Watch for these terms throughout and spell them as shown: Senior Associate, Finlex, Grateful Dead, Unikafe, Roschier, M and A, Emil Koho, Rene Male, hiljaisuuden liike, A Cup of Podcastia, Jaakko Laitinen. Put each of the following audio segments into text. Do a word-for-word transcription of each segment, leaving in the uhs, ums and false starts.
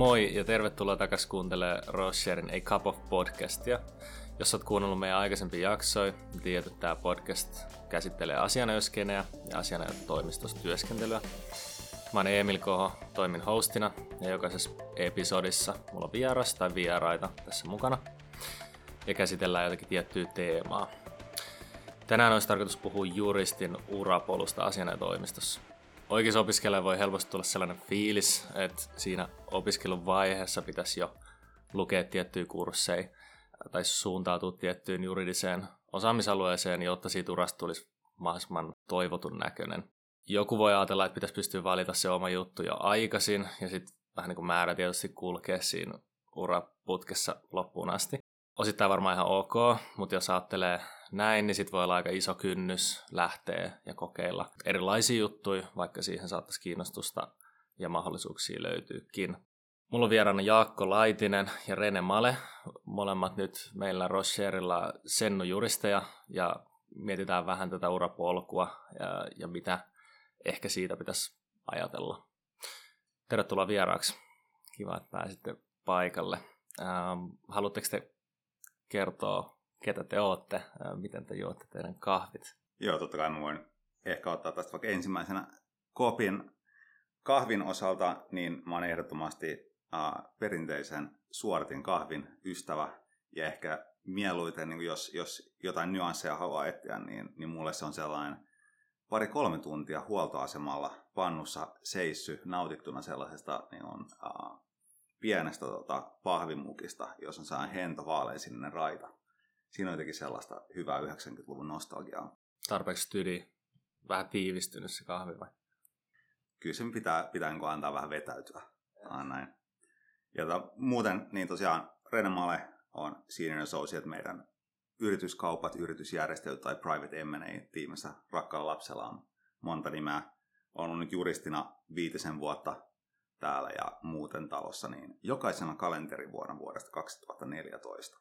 Moi ja tervetuloa takaisin kuuntelemaan Roschierin A Cup of Podcastia. Jos olet kuunnellut meidän aikaisempia jaksoja, niin tiedät, että tämä podcast käsittelee asianajoskeneä ja asianajotoimistossa työskentelyä. Mä oon Emil Koho, toimin hostina ja jokaisessa episodissa mulla on vieras tai vieraita tässä mukana ja käsitellään jotakin tiettyä teemaa. Tänään olisi tarkoitus puhua juristin urapolusta asianajotoimistossa. Oikeassa opiskelijalla voi helposti tulla sellainen fiilis, että siinä opiskelun vaiheessa pitäisi jo lukea tiettyjä kursseja tai suuntautua tiettyyn juridiseen osaamisalueeseen, jotta siitä urasta tulisi mahdollisimman toivotun näköinen. Joku voi ajatella, että pitäisi pystyä valita se oma juttu jo aikaisin ja sitten vähän niin kuin määrä tietysti kulkea siinä uraputkessa loppuun asti. Osittain varmaan ihan ok, mutta jos ajattelee näin, niin sitten voi olla aika iso kynnys lähteä ja kokeilla erilaisia juttuja, vaikka siihen saattaisi kiinnostusta ja mahdollisuuksia löytyykin. Mulla on vieraana Jaakko Laitinen ja Rene Male, molemmat nyt meillä Roschierilla sennujuristeja, ja mietitään vähän tätä urapolkua ja, ja mitä ehkä siitä pitäisi ajatella. Tervetuloa vieraaksi. Kiva, että pääsitte paikalle. Ähm, haluatteko te kertoa, ketä te ootte, miten te juotte teidän kahvit? Joo, totta kai mä voin ehkä ottaa tästä vaikka ensimmäisenä kopin. Kahvin osalta niin mä oon ehdottomasti äh, perinteisen suoratin kahvin ystävä, ja ehkä mieluiten, niin jos, jos jotain nyansseja haluaa etsiä, niin, niin mulle se on sellainen pari kolme tuntia huoltoasemalla pannussa seissy nautittuna sellaisesta niin on, äh, pienestä tota, pahvimukista, jos on sellainen hento vaalean sininen raita. Siinä on jotenkin sellaista hyvää yhdeksänkymmentäluvun nostalgiaa. Tarpeeksi tyli, vähän tiivistynyt se kahvi vai? Kyllä sen pitää, pitää antaa vähän vetäytyä. Näin. Ja to, muuten niin tosiaan Rene Male on Senior Associate meidän yrityskaupat, yritysjärjestelyt tai Private M and A-tiimissä. Rakkaalla lapsella on monta nimeä. Olen nyt juristina viitisen vuotta täällä ja muuten talossa niin jokaisena kalenterivuonna vuodesta kaksituhattaneljätoista.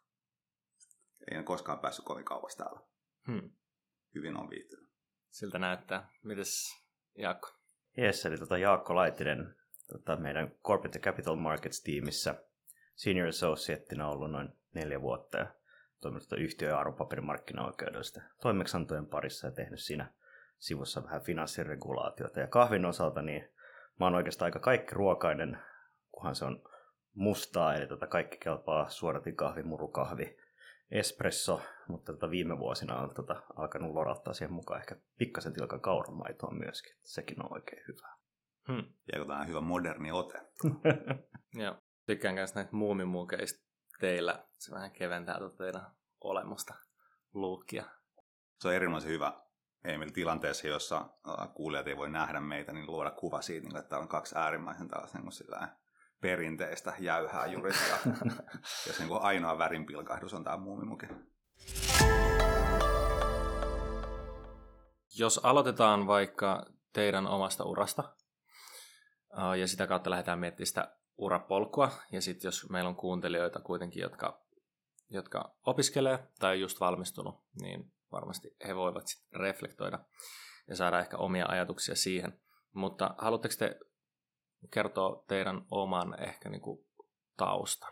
Ei en koskaan päässyt kovin kauas täällä. Hmm. Hyvin on viihtynyt. Siltä näyttää. Mites Jaakko? Jes, eli tota Jaakko Laitinen tota meidän Corporate Capital Markets-tiimissä Senior Associateina ollut noin neljä vuotta ja toiminut yhtiö- ja arvopaperimarkkinaoikeudellista toimeksiantojen parissa ja tehnyt siinä sivussa vähän finanssiregulaatiota. Ja kahvin osalta niin mä oon oikeastaan aika kaikki ruokainen, kunhan se on mustaa, eli tota kaikki kelpaa suoratin kahvi, murukahvi, espresso, mutta tota viime vuosina on tota alkanut lorauttaa siihen mukaan ehkä pikkasen tilkan kauramaitoa myöskin. Sekin on oikein hyvää. Hmm. Ja tämä on hyvä moderni ote. Joo, tykkään myös näitä muumimukeista teillä. Se vähän keventää teidän olemusta luukkia. Se on erinomaisen hyvä. Emil, tilanteessa, jossa kuulijat ei voi nähdä meitä, niin luoda kuva siitä, että täällä on kaksi äärimmäisen tällaista niin perinteistä jäyhää juristia. Jos niin ainoa värinpilkahdus on tämä muumimuki. Jos aloitetaan vaikka teidän omasta urasta, ja sitä kautta lähdetään miettimään sitä urapolkua, ja sitten jos meillä on kuuntelijoita kuitenkin, jotka, jotka opiskelee tai on just valmistunut, niin varmasti he voivat sitten reflektoida ja saada ehkä omia ajatuksia siihen. Mutta haluatteko te kertoa teidän oman ehkä niinku taustan?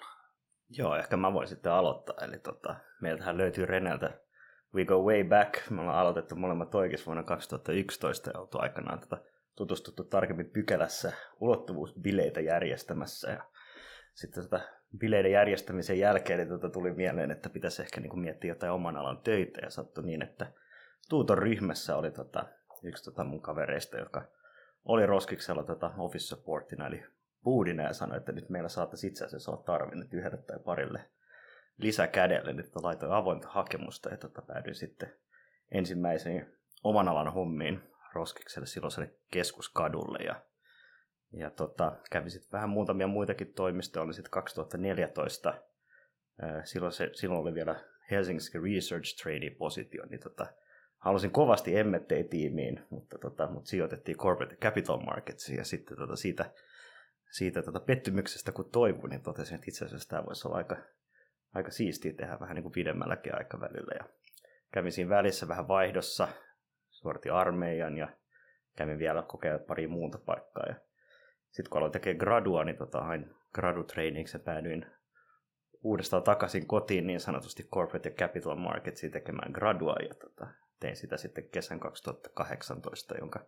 Joo, ehkä mä voin sitten aloittaa. Eli tota, meiltähän löytyy Reneltä We Go Way Back. Me ollaan aloitettu molemmat oikeus vuonna kaksituhattayksitoista ja oltu aikanaan tätä tutustuttu tarkemmin pykälässä ulottuvuusbileitä järjestämässä. Ja sitten tätä bileiden järjestämisen jälkeen niin tuota tuli mieleen, että pitäisi ehkä niin kuin miettiä jotain oman alan töitä, ja sattui niin, että Tuuton ryhmässä oli tota, yksi tota mun kavereista, joka oli Roskiksella tota office supportina, eli buudina, ja sanoi, että nyt meillä saataisiin itse asiassa olla tarvinnut yhdelle tai parille lisäkädelle, niin tota laitoin avointa hakemusta, ja tota päädyin sitten ensimmäiseen oman alan hommiin Roskikselle, silloiselle Keskuskadulle, ja Ja tota, kävin sitten vähän muutamia muitakin toimistoja, oli sitten kaksituhattaneljätoista, silloin, se, silloin oli vielä Helsingissä Research Trainee-positio, niin tota, halusin kovasti M and A-tiimiin, mutta tota, mut sijoitettiin Corporate Capital Marketsiin, ja sitten tota, siitä, siitä tota, pettymyksestä kun toivuin, niin totesin, että itse asiassa tämä voisi olla aika, aika siistiä tehdä vähän niin kuin pidemmälläkin aikavälillä, ja kävin siinä välissä vähän vaihdossa, suoritin armeijan, ja kävin vielä kokeilemaan pari muuta paikkaa, ja sitten kun aloin tekemään gradua, niin tota, hain gradutraineeksi ja päädyin uudestaan takaisin kotiin niin sanotusti Corporate ja Capital Marketsiin tekemään gradua, ja tota, tein sitä sitten kesän kaksituhattakahdeksantoista, jonka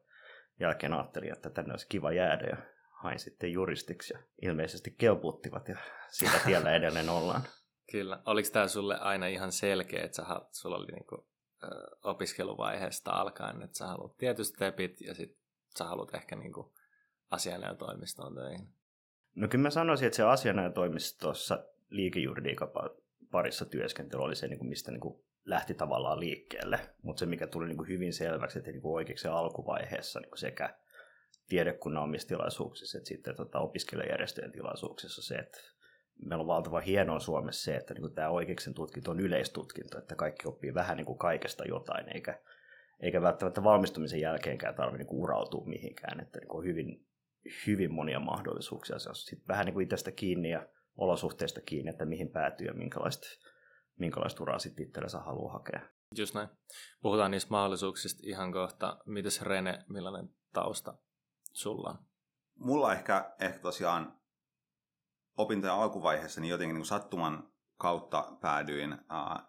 jälkeen ajattelin, että tänne olisi kiva jäädä, ja hain sitten juristiksi, ja ilmeisesti kelputtivat, ja sitä tiellä edelleen ollaan. Kyllä. Oliko tämä sulle aina ihan selkeä, että sä, sulla oli niinku, ö, opiskeluvaiheesta alkaen, että sä haluat tietyt stepit, ja sitten sä haluat ehkä niinku asianajotoimistoon töihin? No kyllä mä sanoisin, että se asianajotoimistossa liikejuridiikan parissa työskentely oli se, niinku, mistä niinku lähti tavallaan liikkeelle, mutta se mikä tuli niinku hyvin selväksi, että niinku oikeaksi alkuvaiheessa niinku sekä tiedekunnan omissa tilaisuuksissa että sitten tota, opiskelijajärjestöjen tilaisuuksissa se, että meillä on valtavan hienoa Suomessa se, että niinku tämä oikeuksen tutkinto on yleistutkinto, että kaikki oppii vähän niinku kaikesta jotain, eikä, eikä välttämättä valmistumisen jälkeenkään tarvitse niinku urautua mihinkään, että niinku on hyvin, hyvin monia mahdollisuuksia, se on sit vähän niinku itsestä kiinni ja olosuhteista kiinni, että mihin päätyy ja minkälaista minkälaista uraa sitten itsellensä haluaa hakea. Just näin. Puhutaan niistä mahdollisuuksista ihan kohta. Mites Rene, millainen tausta sulla on? Mulla ehkä, ehkä tosiaan opintojen alkuvaiheessa niin jotenkin niin kuin sattuman kautta päädyin äh,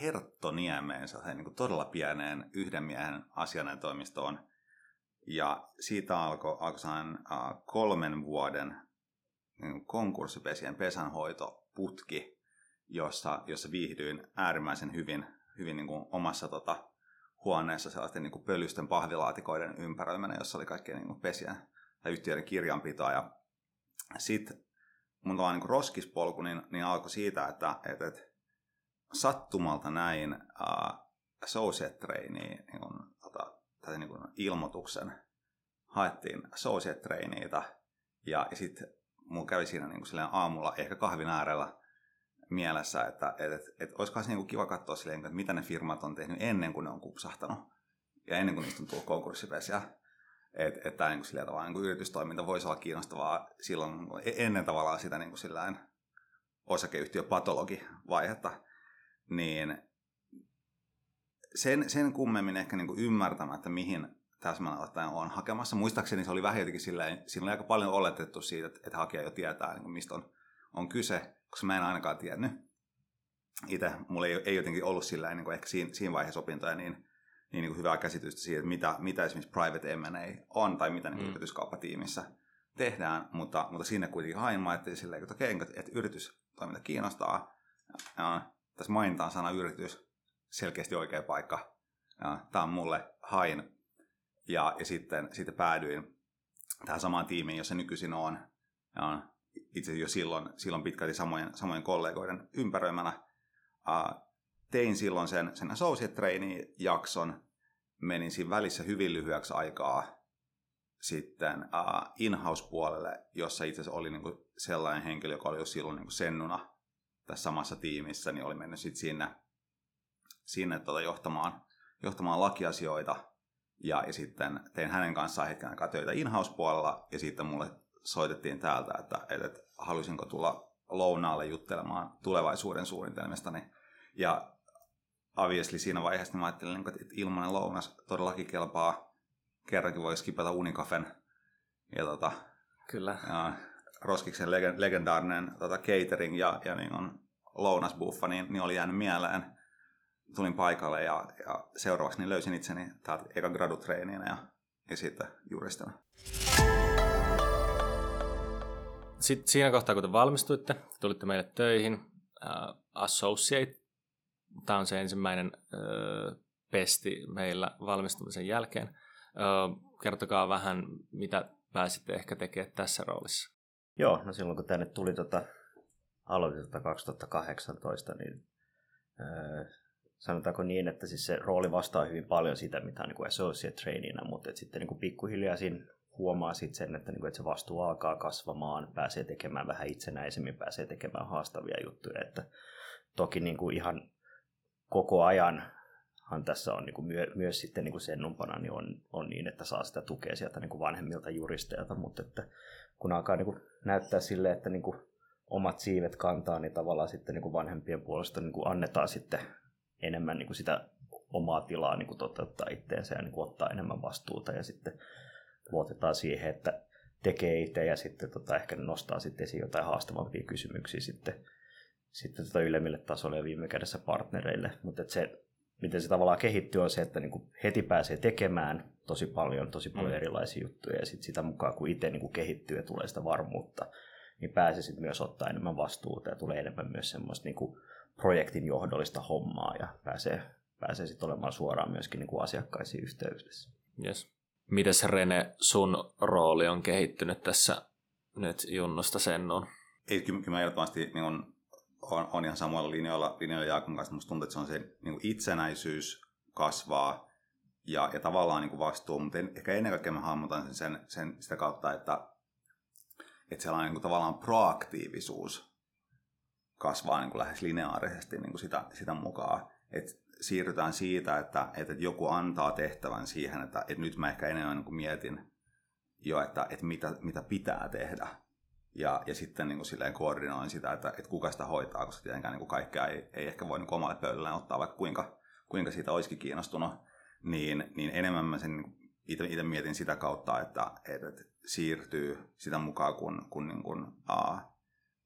Herttoniemeen, sellaiseen niin kuin todella pieneen yhden miehen asianajotoimistoon. Ja siitä alkoi alko äh, kolmen vuoden niin konkurssipesien pesänhoitoputki, jossa, jossa viihdyin äärimmäisen hyvin, hyvin niin kuin omassa tota, huoneessa sellaisten niin kuin pölysten pahvilaatikoiden ympäröimänä, jossa oli kaikkea niin kuin pesiä tai yhtiöiden kirjanpitoa. Ja sitten mun niin kuin roskispolku niin, niin alkoi siitä, että, että, että sattumalta näin äh, associate trainee niin kuin, tota, tai niin kuin ilmoituksen. Haettiin associate traineeita ja, ja sitten mun kävi siinä niin kuin aamulla ehkä kahvin äärellä mielessä, että et, et, et olisikohan se niinku kiva katsoa silleen, että mitä ne firmat on tehnyt ennen kuin ne on kupsahtanut ja ennen kuin niistä on tullut konkurssipesiä. Että et tämä niinku silleen tavallaan niinku yritystoiminta voisi olla kiinnostavaa silloin ennen tavallaan sitä niinku silleen osakeyhtiöpatologivaihetta. Niin sen, sen kummemmin ehkä niinku ymmärtämättä, mihin täsmälleen ottaen olen hakemassa. Muistaakseni se oli vähän jotenkin silleen, siinä oli aika paljon oletettu siitä, että, että hakija jo tietää niinku mistä on, on kyse. Koska mä en ainakaan tiennyt itse. Mulla ei, ei jotenkin ollut sillä niin kuin ehkä siinä, siinä vaiheessa opintoja niin, niin, niin kuin hyvää käsitystä siitä, että mitä, mitä esimerkiksi private M and A on tai mitä niin kuin mm. yrityskauppatiimissä tehdään. Mutta, mutta sinne kuitenkin hain, mä ajattelin silleen, että okei, okay, että yritystoiminta kiinnostaa. Ja, tässä mainitaan sana yritys, selkeästi oikea paikka. Tämä on mulle, hain. Ja, ja sitten, sitten päädyin tähän samaan tiimiin, jossa nykyisin on. Ja, itse jo silloin, silloin pitkälti samojen, samojen kollegoiden ympäröimänä. Uh, tein silloin sen, sen associate trainee-jakson. Menin siinä välissä hyvin lyhyeksi aikaa sitten uh, in-house-puolelle, jossa itse asiassa oli niinku sellainen henkilö, joka oli jo silloin niinku sennuna tässä samassa tiimissä, niin oli mennyt sitten sinne, sinne tuota johtamaan, johtamaan lakiasioita. Ja, ja sitten tein hänen kanssaan hetken aikaa töitä in-house-puolella, ja sitten mulle soitettiin täältä, että, että, että halusinko tulla lounaalle juttelemaan tulevaisuuden suunnitelmistani. Ja obviously siinä vaiheessa niin mä ajattelin, että ilmainen lounas todellakin kelpaa. Kerrankin voi skipata Unikafen. Ja, tota, Kyllä. Ja Roskiksen legendaarinen tota, catering ja, ja niin on lounasbuffa niin, niin oli jäänyt mieleen. Tulin paikalle ja, ja seuraavaksi niin löysin itseni täältä eka gradutraineena ja, ja sitten juristina. Sitten siinä kohtaa, kun te valmistuitte, tulitte meille töihin, uh, associate, tämä on se ensimmäinen uh, pesti meillä valmistumisen jälkeen. Uh, kertokaa vähän, mitä pääsitte ehkä tekemään tässä roolissa. Joo, no silloin kun tänne tuli, tota, aloitin tota kaksituhattakahdeksantoista, niin uh, sanotaanko niin, että siis se rooli vastaa hyvin paljon sitä, mitä on niin associate traineena, mutta et sitten niin pikkuhiljaa siinä huomaa sitten sen, että, niinku, että se vastuu alkaa kasvamaan, pääsee tekemään vähän itsenäisemmin, pääsee tekemään haastavia juttuja. Että toki niinku ihan koko ajanhan tässä on niinku myö, myös sitten niinku sen numpana niin on, on niin, että saa sitä tukea sieltä niinku vanhemmilta juristeilta, mutta että kun alkaa niinku näyttää sille, että niinku omat siivet kantaa, niin tavallaan sitten niinku vanhempien puolesta niinku annetaan sitten enemmän niinku sitä omaa tilaa niinku toteuttaa itteensä ja niinku ottaa enemmän vastuuta ja sitten luotetaan siihen, että tekee itse ja sitten tota, ehkä nostaa sitten esiin jotain haastavampia kysymyksiä sitten, sitten tota ylemmille tasolle ja viime kädessä partnereille. Mutta se, miten se tavallaan kehittyy, on se, että niinku heti pääsee tekemään tosi paljon, tosi paljon mm. erilaisia juttuja ja sitten sitä mukaan, kun itse niinku kehittyy ja tulee sitä varmuutta, niin pääsee sitten myös ottaa enemmän vastuuta ja tulee enemmän myös semmoista niinku projektin johdollista hommaa ja pääsee, pääsee sitten olemaan suoraan myöskin niinku asiakkaisiin yhteydessä. Yes. Mites Rene, sun rooli on kehittynyt tässä nyt junnusta sennuun? Kyllä mä ehdottomasti niin on, on, on ihan samoilla linjoilla, linjoilla Jaakon kanssa. Musta tuntuu, että se on se niin itsenäisyys kasvaa ja, ja tavallaan niin vastuu, mutta en, ehkä ennen kaikkea mä hahmotan sen, sen sitä kautta, että, että sellainen niin tavallaan proaktiivisuus kasvaa niin lähes lineaarisesti niin sitä, sitä mukaan. Et, siirrytään siitä, että, että joku antaa tehtävän siihen, että, että nyt mä ehkä enemmän niin kuin mietin jo, että, että mitä, mitä pitää tehdä. Ja, ja sitten niin kuin silleen koordinoin sitä, että, että kuka sitä hoitaa, koska tietenkään niin kuin kaikkea ei, ei ehkä voi niin kuin omalle pöydälleen ottaa, vaikka kuinka, kuinka siitä olisikin kiinnostunut. Niin, niin enemmän mä sen niin ite, ite mietin sitä kautta, että, että, että siirtyy sitä mukaan, kun, kun niin kuin, aa,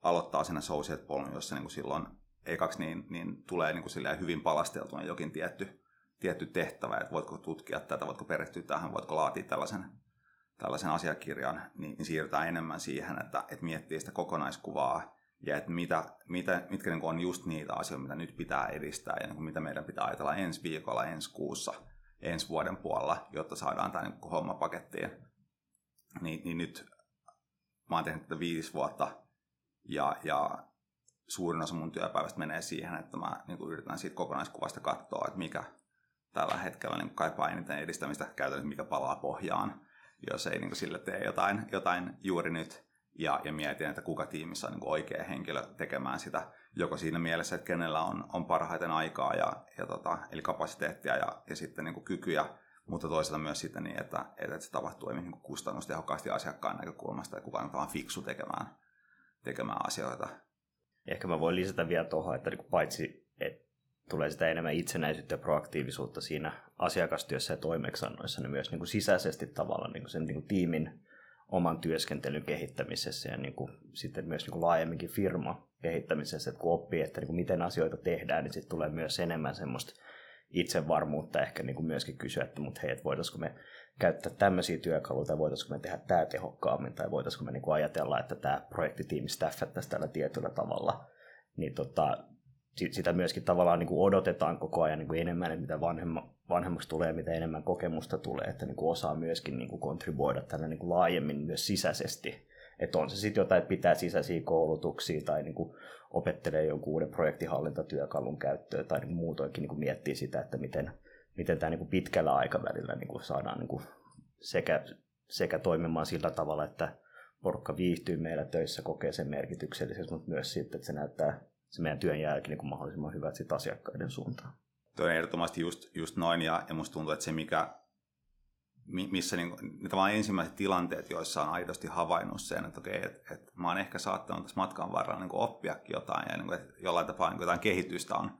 aloittaa sen associate polun, jossa niin kuin silloin ekaksi niin, niin tulee niin kuin hyvin palasteltuna jokin tietty, tietty tehtävä, että voitko tutkia tätä, voitko perehtyä tähän, voitko laatia tällaisen, tällaisen asiakirjan, niin, niin siirrytään enemmän siihen, että, että miettii sitä kokonaiskuvaa ja että mitä, mitä, mitkä niin kuin on just niitä asioita, mitä nyt pitää edistää ja niin kuin mitä meidän pitää ajatella ensi viikolla, ensi kuussa, ensi vuoden puolella, jotta saadaan tämä niin kuin homma pakettiin. Niin, niin nyt mä oon tehnyt tätä viisi vuotta ja, ja suurin osa mun työpäivästä menee siihen, että mä niin yritän siitä kokonaiskuvasta katsoa, että mikä tällä hetkellä niin kaipaa eniten edistämistä, käytännössä mikä palaa pohjaan, jos ei niin sille tee jotain, jotain juuri nyt. Ja, ja mietin, että kuka tiimissä on niin oikea henkilö tekemään sitä, joko siinä mielessä, että kenellä on, on parhaiten aikaa, ja, ja tota, eli kapasiteettia ja, ja sitten niin kykyjä, mutta toisaalta myös sitten niin, että, että se tapahtuu niin kustannustehokkaasti asiakkaan näkökulmasta ja kuka on vaan fiksu tekemään, tekemään asioita. Ehkä mä voin lisätä vielä tuohon, että paitsi että tulee sitä enemmän itsenäisyyttä ja proaktiivisuutta siinä asiakastyössä ja toimeksiannoissa, niin myös sisäisesti tavallaan sen tiimin oman työskentelyn kehittämisessä ja sitten myös laajemminkin firman kehittämisessä, että kun oppii, että miten asioita tehdään, niin sitten tulee myös enemmän semmoista itsevarmuutta ehkä myöskin kysyä, että mut hei, että voitaisiko me käyttää tämmöisiä työkaluja, tai voitaisiko me tehdä tämä tehokkaammin, tai voitaisiko me niinku ajatella, että tämä projektitiimi staffattaisi tällä tietyllä tavalla. Niin tota, sitä myöskin tavallaan niinku odotetaan koko ajan niinku enemmän, että mitä vanhemma, vanhemmaksi tulee, mitä enemmän kokemusta tulee, että niinku osaa myöskin niinku kontribuoida tällä niinku laajemmin myös sisäisesti. Että on se sitten jotain, että pitää sisäisiä koulutuksia tai niinku opettelee jonkun uuden projektihallintatyökalun käyttöä tai niinku muutoinkin niinku miettii sitä, että miten miten tämä pitkällä aikavälillä saadaan sekä, sekä toimimaan sillä tavalla, että porukka viihtyy meillä töissä, kokee sen merkitykselliseksi, mutta myös sitten, että se näyttää se meidän työn jälki mahdollisimman hyvät sit asiakkaiden suuntaan. Tuo on ehdottomasti just, just noin, ja, ja musta tuntuu, että se mikä, missä niin, ne tavallaan ensimmäiset tilanteet, joissa on aidosti havainnut sen, että okei, että et, mä oon ehkä saattanut tässä matkan varrella niin oppiakin jotain, ja niin, että jollain tapaa niin, jotain kehitystä on.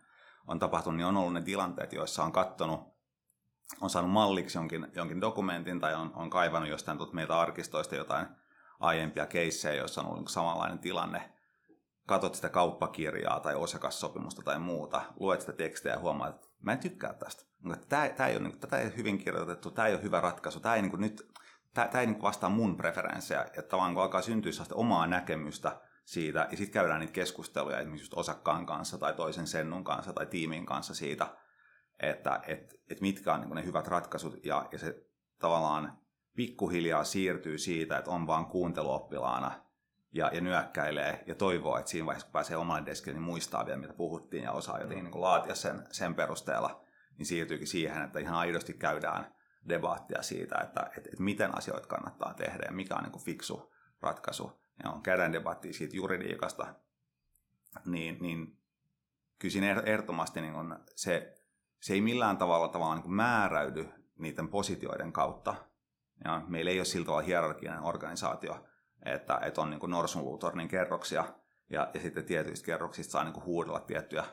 on tapahtunut, niin on ollut ne tilanteet, joissa on katsonut, on saanut malliksi jonkin, jonkin dokumentin tai on, on kaivannut jostain meiltä arkistoista jotain aiempia keissejä, joissa on ollut niin samanlainen tilanne. Katot sitä kauppakirjaa tai osakassopimusta tai muuta, luet sitä tekstejä ja huomaat, että mä en tykkää tästä. Tää, tää ei ole, tätä ei ole hyvin kirjoitettu, tämä ei ole hyvä ratkaisu, tämä ei, niin nyt, tää, tää ei niin vastaa mun preferenssejä. Ja tavallaan kun alkaa syntyä sitä omaa näkemystä siitä, ja sitten käydään niitä keskusteluja esimerkiksi just osakkaan kanssa tai toisen sennun kanssa tai tiimin kanssa siitä, että et, et mitkä on niin kuin ne hyvät ratkaisut. Ja, ja se tavallaan pikkuhiljaa siirtyy siitä, että on vaan kuunteluoppilaana ja, ja nyökkäilee ja toivoo, että siinä vaiheessa kun pääsee omalle deskille, niin muistaa vielä mitä puhuttiin ja osaa jotenkin niin kuin laatia sen, sen perusteella. Niin siirtyykin siihen, että ihan aidosti käydään debaattia siitä, että et, et miten asioita kannattaa tehdä ja mikä on niin kuin fiksu ratkaisu. Ja käydään debattia siitä juridiikasta, niin, niin kyllä siinä ehdottomasti niin se, se ei millään tavalla, tavalla niin määräydy niiden positioiden kautta. Ja meillä ei ole sillä tavalla hierarkinen organisaatio, että, että on niin norsunluutornin kerroksia ja, ja sitten tietyistä kerroksista saa niin huudella tiettyjä,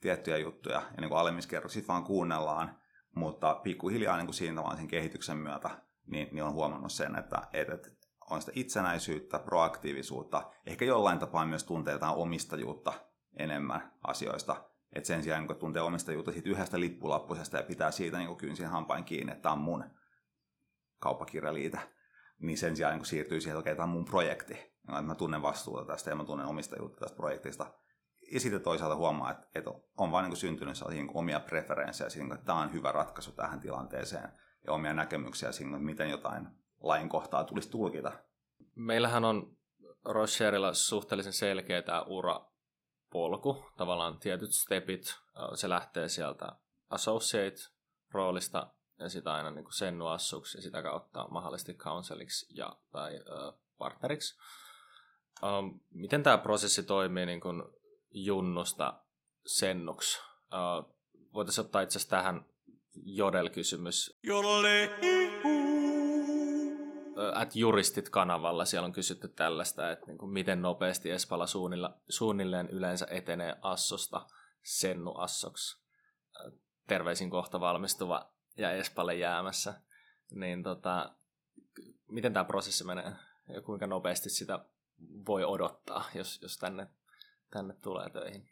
tiettyjä juttuja ja niin alemmissa kerroksissa vaan kuunnellaan, mutta pikkuhiljaa niin siinä tavalla sen kehityksen myötä niin, niin on huomannut sen, että, että on sitä itsenäisyyttä, proaktiivisuutta, ehkä jollain tapaa myös tuntee jotain omistajuutta enemmän asioista. Et sen sijaan kun tuntee omistajuutta siitä yhdestä lippulappusesta ja pitää siitä niin kynsin hampain kiinni, että tämä on mun kauppakirjaliite, niin sen sijaan kun siirtyy siihen, että tämä on mun projekti. Että mä tunnen vastuuta tästä ja mä tunnen omistajuutta tästä projektista. Ja sitten toisaalta huomaa, että, että on vaan niin syntynyt niin omia preferenssejä siihen, että tämä on hyvä ratkaisu tähän tilanteeseen ja omia näkemyksiä siihen, että miten jotain lain kohtaa tulisi tulkita. Meillähän on Roschierilla suhteellisen selkeä tämä urapolku, tavallaan tietyt stepit. Se lähtee sieltä associate-roolista ja sitten aina niin sen nuassuksi ja sitä kautta mahdollisesti counseliksi ja, tai partneriksi. Miten tämä prosessi toimii niin kuin junnusta sennuksi? Voitaisiin ottaa itse asiassa tähän Jodel-kysymys. Jolle at Juristit-kanavalla siellä on kysytty tällaista, että niin kuin miten nopeasti Espala suunnilleen yleensä etenee assosta sennu-assoksi. Terveisin kohta valmistuva ja Espalle jäämässä. Niin tota, miten tämä prosessi menee ja kuinka nopeasti sitä voi odottaa, jos, jos tänne, tänne tulee töihin?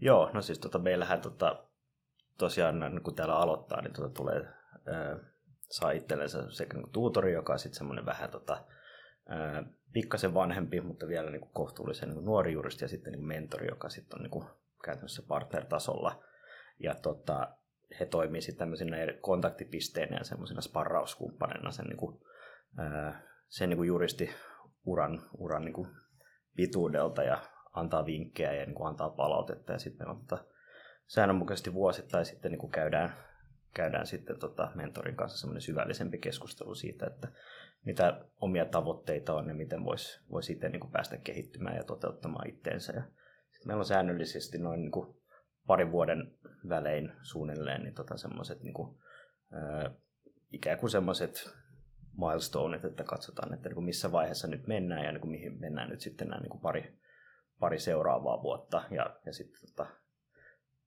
Joo, no siis tota, meillähän tota, tosiaan kun täällä aloittaa, niin tota, tulee... Öö, saa itsellensä sekä niin kuin tuutori, joka on sitten semmoinen vähän tota, ää, pikkasen vanhempi, mutta vielä niin kuin kohtuullisen niin kuin nuori juristi, ja sitten niin kuin mentori, joka sitten on niin kuin käytännössä partner-tasolla. Ja tota, he toimii sitten tämmöisinä kontaktipisteinä ja semmoisina sparrauskumppaneina sen, niin kuin, ää, sen niin kuin juristiuran uran niin kuin pituudelta, ja antaa vinkkejä ja niin kuin antaa palautetta. Ja sitten me tota, säännönmukaisesti vuosittain sitten niin kuin käydään käydään sitten tota mentorin kanssa semmoinen syvällisempi keskustelu siitä, että mitä omia tavoitteita on ja miten voisi vois itse niin kuin päästä kehittymään ja toteuttamaan itteensä. Ja sitten meillä on säännöllisesti noin niin kuin parin vuoden välein suunnilleen niin tota semmoiset niin kuin, ää, ikään kuin semmoiset milestonet, että katsotaan, että niin kuin missä vaiheessa nyt mennään ja niin kuin mihin mennään nyt sitten nämä niin kuin pari, pari seuraavaa vuotta. Ja, ja sitten tota,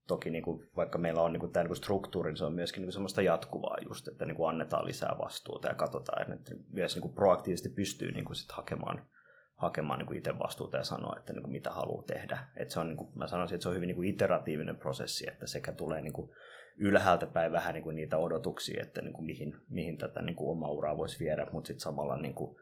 toki niin kuin, vaikka meillä on niin kuin, tämä niin kuin struktuuri, niin se on myöskin niin kuin, semmoista jatkuvaa just, että niin kuin, annetaan lisää vastuuta ja katsotaan, että myös niin kuin, proaktiivisesti pystyy niin kuin, sit hakemaan, hakemaan niin kuin, itse vastuuta ja sanoa, että niin kuin, mitä haluaa tehdä. Et se on, niin kuin, mä sanoisin, että se on hyvin niin kuin, iteratiivinen prosessi, että sekä tulee niin kuin, ylhäältä päin vähän niin kuin, niitä odotuksia, että niin kuin, mihin, mihin tätä niin kuin, omaa uraa voisi viedä, mutta sitten samalla niin kuin,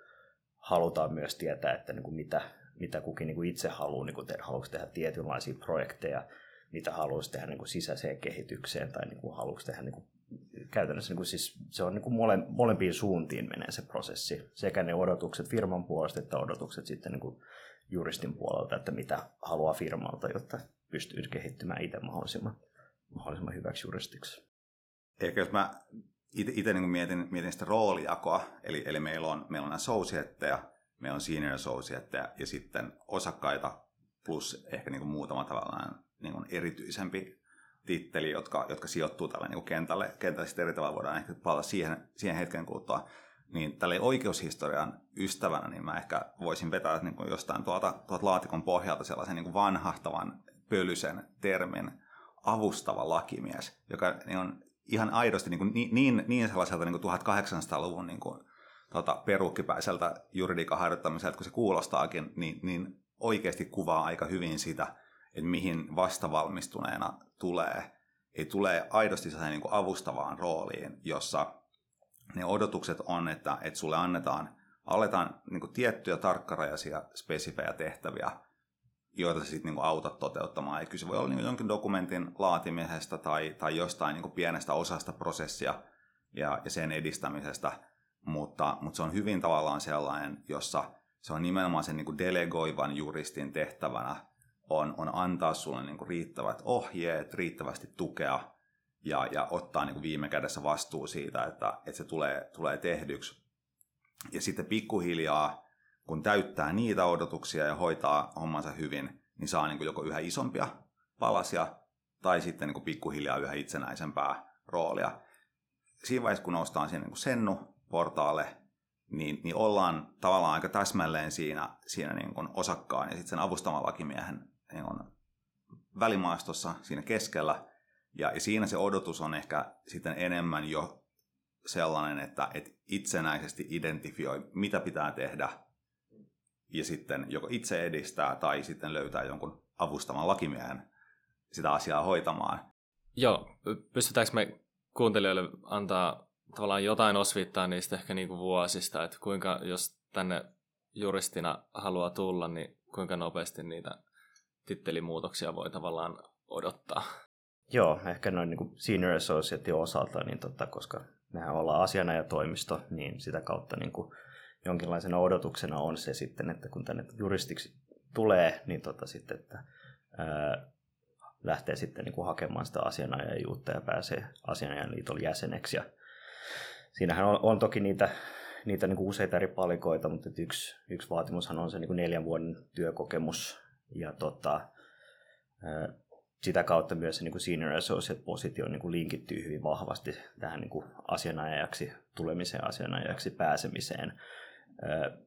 halutaan myös tietää, että niin kuin, mitä, mitä kukin niin kuin, itse haluaa, niin kuin, te, haluaisi tehdä tietynlaisia projekteja, mitä haluaisi tehdä niin kuin sisäiseen kehitykseen tai niin kuin haluaisi tehdä niin kuin, käytännössä. Niin kuin, siis, se on niin kuin mole, molempiin suuntiin menee se prosessi. Sekä ne odotukset firman puolesta että odotukset sitten niin kuin juristin puolelta, että mitä haluaa firmalta, jotta pystyy kehittymään itse mahdollisimman, mahdollisimman hyväksi juristiksi. Ehkä jos mä itse niin mietin, mietin sitä roolijakoa, eli, eli meillä on, meillä on associateja, meillä on senior associateja ja sitten osakkaita plus ehkä niin kuin muutama tavallaan niin erityisempi titteli, jotka, jotka sijoittuu tälle niin kentälle. Kentälle sitten eri tavalla voidaan ehkä palata siihen, siihen hetken kuluttua. Niin tälle oikeushistorian ystävänä niin mä ehkä voisin vetää niin kuin jostain tuolta, tuolta laatikon pohjalta sellaisen niin kuin vanhahtavan pölysen termin avustava lakimies, joka niin on ihan aidosti niin, kuin, niin, niin, niin sellaiselta niin kuin tuhatkahdeksansataaluvun niin kuin, tota, perukkipäiseltä juridiikan harjoittamiselta, kun se kuulostaakin, niin, niin oikeasti kuvaa aika hyvin sitä, että mihin vastavalmistuneena tulee, ei tule aidosti niin kuin avustavaan rooliin, jossa ne odotukset on, että, että sulle annetaan, aletaan niin kuin tiettyjä tarkkarajaisia, spesifejä tehtäviä, joita sä sitten niin autat toteuttamaan. Ja kyse voi olla niin kuin jonkin dokumentin laatimisesta tai, tai jostain niin kuin pienestä osasta prosessia ja, ja sen edistämisestä, mutta, mutta se on hyvin tavallaan sellainen, jossa se on nimenomaan sen niin kuin delegoivan juristin tehtävänä, On, on antaa sulle niinku riittävät ohjeet, riittävästi tukea ja, ja ottaa niinku viime kädessä vastuu siitä, että, että se tulee, tulee tehdyksi. Ja sitten pikkuhiljaa, kun täyttää niitä odotuksia ja hoitaa hommansa hyvin, niin saa niinku joko yhä isompia palasia tai sitten niinku pikkuhiljaa yhä itsenäisempää roolia. Siinä vaiheessa, kun noustaan siihen niinku sennu-portaalle, Niin, niin ollaan tavallaan aika täsmälleen siinä, siinä niin kuin osakkaan ja sitten sen avustavan lakimiehen niin kuin välimaastossa siinä keskellä. Ja, ja siinä se odotus on ehkä sitten enemmän jo sellainen, että et itsenäisesti identifioi, mitä pitää tehdä, ja sitten joko itse edistää tai sitten löytää jonkun avustaman lakimiehen sitä asiaa hoitamaan. Joo, pystytäänkö me kuuntelijoille antaa tavallaan jotain osviittaa niistä ehkä niin kuin vuosista, että kuinka, jos tänne juristina haluaa tulla, niin kuinka nopeasti niitä tittelimuutoksia voi tavallaan odottaa? Joo, ehkä noin niin kuin Senior Associateen osalta, niin totta, koska mehän ollaan asianajotoimisto, niin sitä kautta niin kuin jonkinlaisena odotuksena on se sitten, että kun tänne juristiksi tulee, niin tota sitten, että ää, lähtee sitten niin kuin hakemaan sitä asianajajuutta ja pääsee asianajan liiton jäseneksi. Ja siinähän on, on toki niitä, niitä niin kuin useita eri palikoita, mutta yksi, yksi vaatimushan on se niin kuin neljän vuoden työkokemus ja tota, ää, sitä kautta myös se niin kuin Senior Associate-positio niin kuin linkittyy hyvin vahvasti tähän niin kuin asianajajaksi tulemiseen, asianajajaksi pääsemiseen. Uh,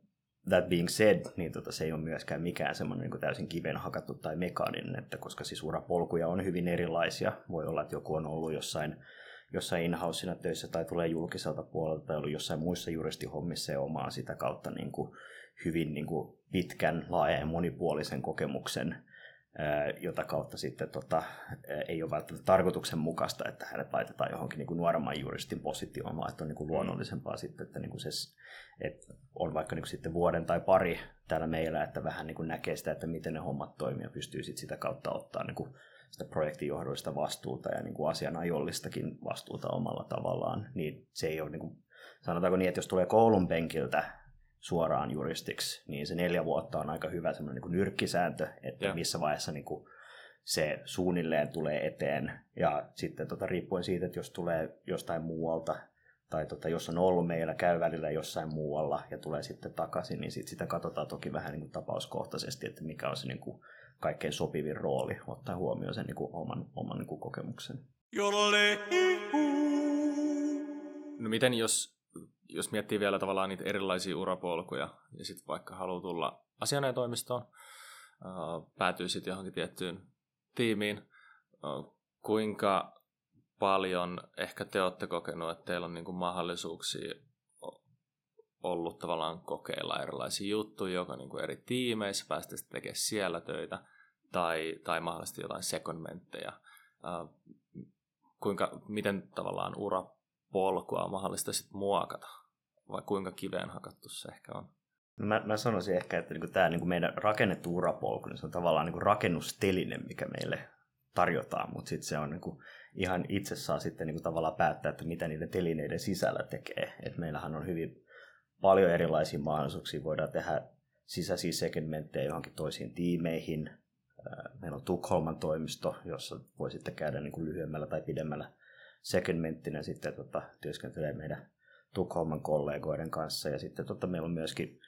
that being said, niin tota, se ei ole myöskään mikään semmoinen niin kuin täysin kiven hakattu tai mekaaninen, että koska siis urapolkuja on hyvin erilaisia. Voi olla, että joku on ollut jossain, jossain in-housena töissä tai tulee julkiselta puolelta tai ollut jossain muissa juristihommissa ja omaa sitä kautta niin kuin hyvin niin kuin pitkän, laajan ja monipuolisen kokemuksen, jota kautta sitten tota, ei ole välttämättä tarkoituksenmukaista, että hänet laitetaan johonkin niin kuin nuoremman juristin positioon, vaan että on niin kuin luonnollisempaa sitten, että, niin kuin se, että on vaikka niin kuin sitten vuoden tai pari täällä meillä, että vähän niin kuin näkee sitä, että miten ne hommat toimii ja pystyy sitten sitä kautta ottaa niin kuin sitä projektinjohdollista vastuuta ja niin kuin asianajollistakin vastuuta omalla tavallaan, niin se ei ole niin kuin, sanotaanko niin, että jos tulee koulun penkiltä suoraan juristiksi, niin se neljä vuotta on aika hyvä semmoinen niin kuin nyrkkisääntö, että ja missä vaiheessa niin kuin se suunnilleen tulee eteen. Ja sitten tota, riippuen siitä, että jos tulee jostain muualta, tai tota, jos on ollut meillä, käy välillä jossain muualla ja tulee sitten takaisin, niin sit sitä katsotaan toki vähän niin kuin tapauskohtaisesti, että mikä on se niin kuin kaikkein sopivin rooli, ottaa huomioon sen niin kuin oman, oman niin kuin kokemuksen. No miten jos... Jos miettii vielä tavallaan niitä erilaisia urapolkuja ja sitten vaikka haluaa tulla asianajotoimistoon, päätyy sitten johonkin tiettyyn tiimiin, kuinka paljon ehkä te olette kokenut, että teillä on niinku mahdollisuuksia ollut tavallaan kokeilla erilaisia juttuja, joka niinku eri tiimeissä, päästä sitten tekemään siellä töitä tai, tai mahdollisesti jotain secondmentteja. Kuinka, miten tavallaan ura polkua on mahdollista sitten muokata, vai kuinka kiveen hakattu se ehkä on? No mä, mä sanoisin ehkä, että niinku tämä niinku meidän rakennettu urapolku, niin se on tavallaan niinku rakennusteline, mikä meille tarjotaan, mutta sitten se on niinku ihan itse saa sitten niinku tavallaan päättää, että mitä niiden telineiden sisällä tekee. Et meillähän on hyvin paljon erilaisia mahdollisuuksia, voidaan tehdä sisäisiä segmenttejä johonkin toisiin tiimeihin. Meillä on Tukholman toimisto, jossa voi sitten käydä niinku lyhyemmällä tai pidemmällä segmenttinä sitten tota, työskentelee meidän Tukholman kollegoiden kanssa. Ja sitten tota, meillä on myöskin